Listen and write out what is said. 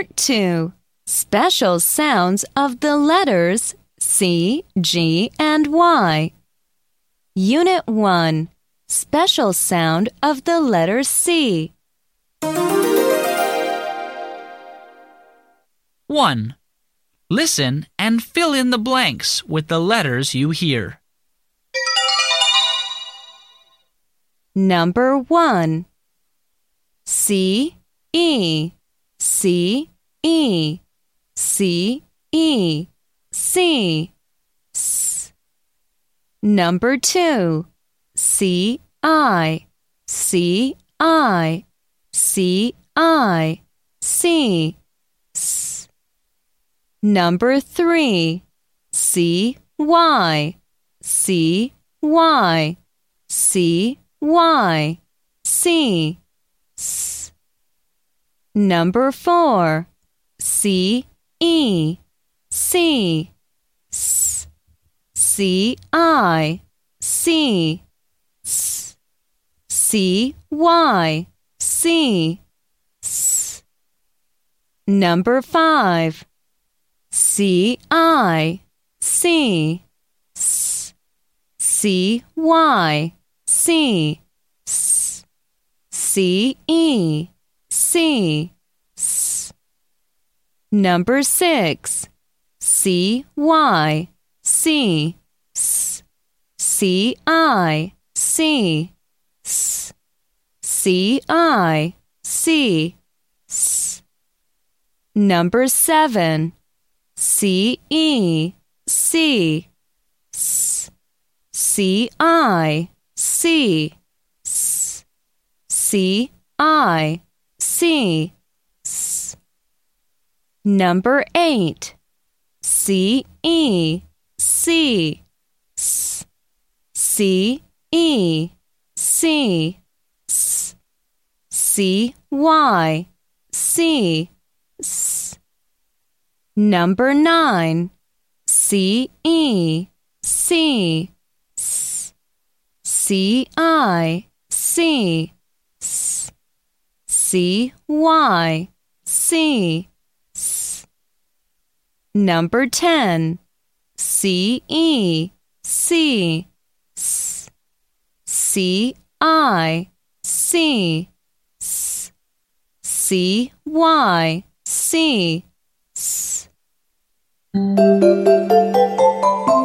Part 2. Special sounds of the letters C, G, and Y. Unit 1. Special sound of the letter C. 1. Listen and fill in the blanks with the letters you hear. Number 1. C, E, C, E, C, E, C, S. Number 2. C, I, C, I, C, I, C, S. Number 3. C, Y, C, Y, C, Y, C, S. Number 4. C, E, C, S, C, I, C, S, C, Y, C, S. Number 5. C, I, C, S, C, Y, C, S, C, E, C, S. Number 6. C, Y, C, S, C, I, C, S, C, I, C, S. Number 7. C, E, C, S, C, I, C, S, C, I, C, S. Number 8. C, E, C, S, C, E, C, S, C, Y, C, S. Number 9. C, E, C, S, C, I, C, S, C, Y, C, S. Number 10. C, E, C, S, C, I, C, S, C, Y, C, S.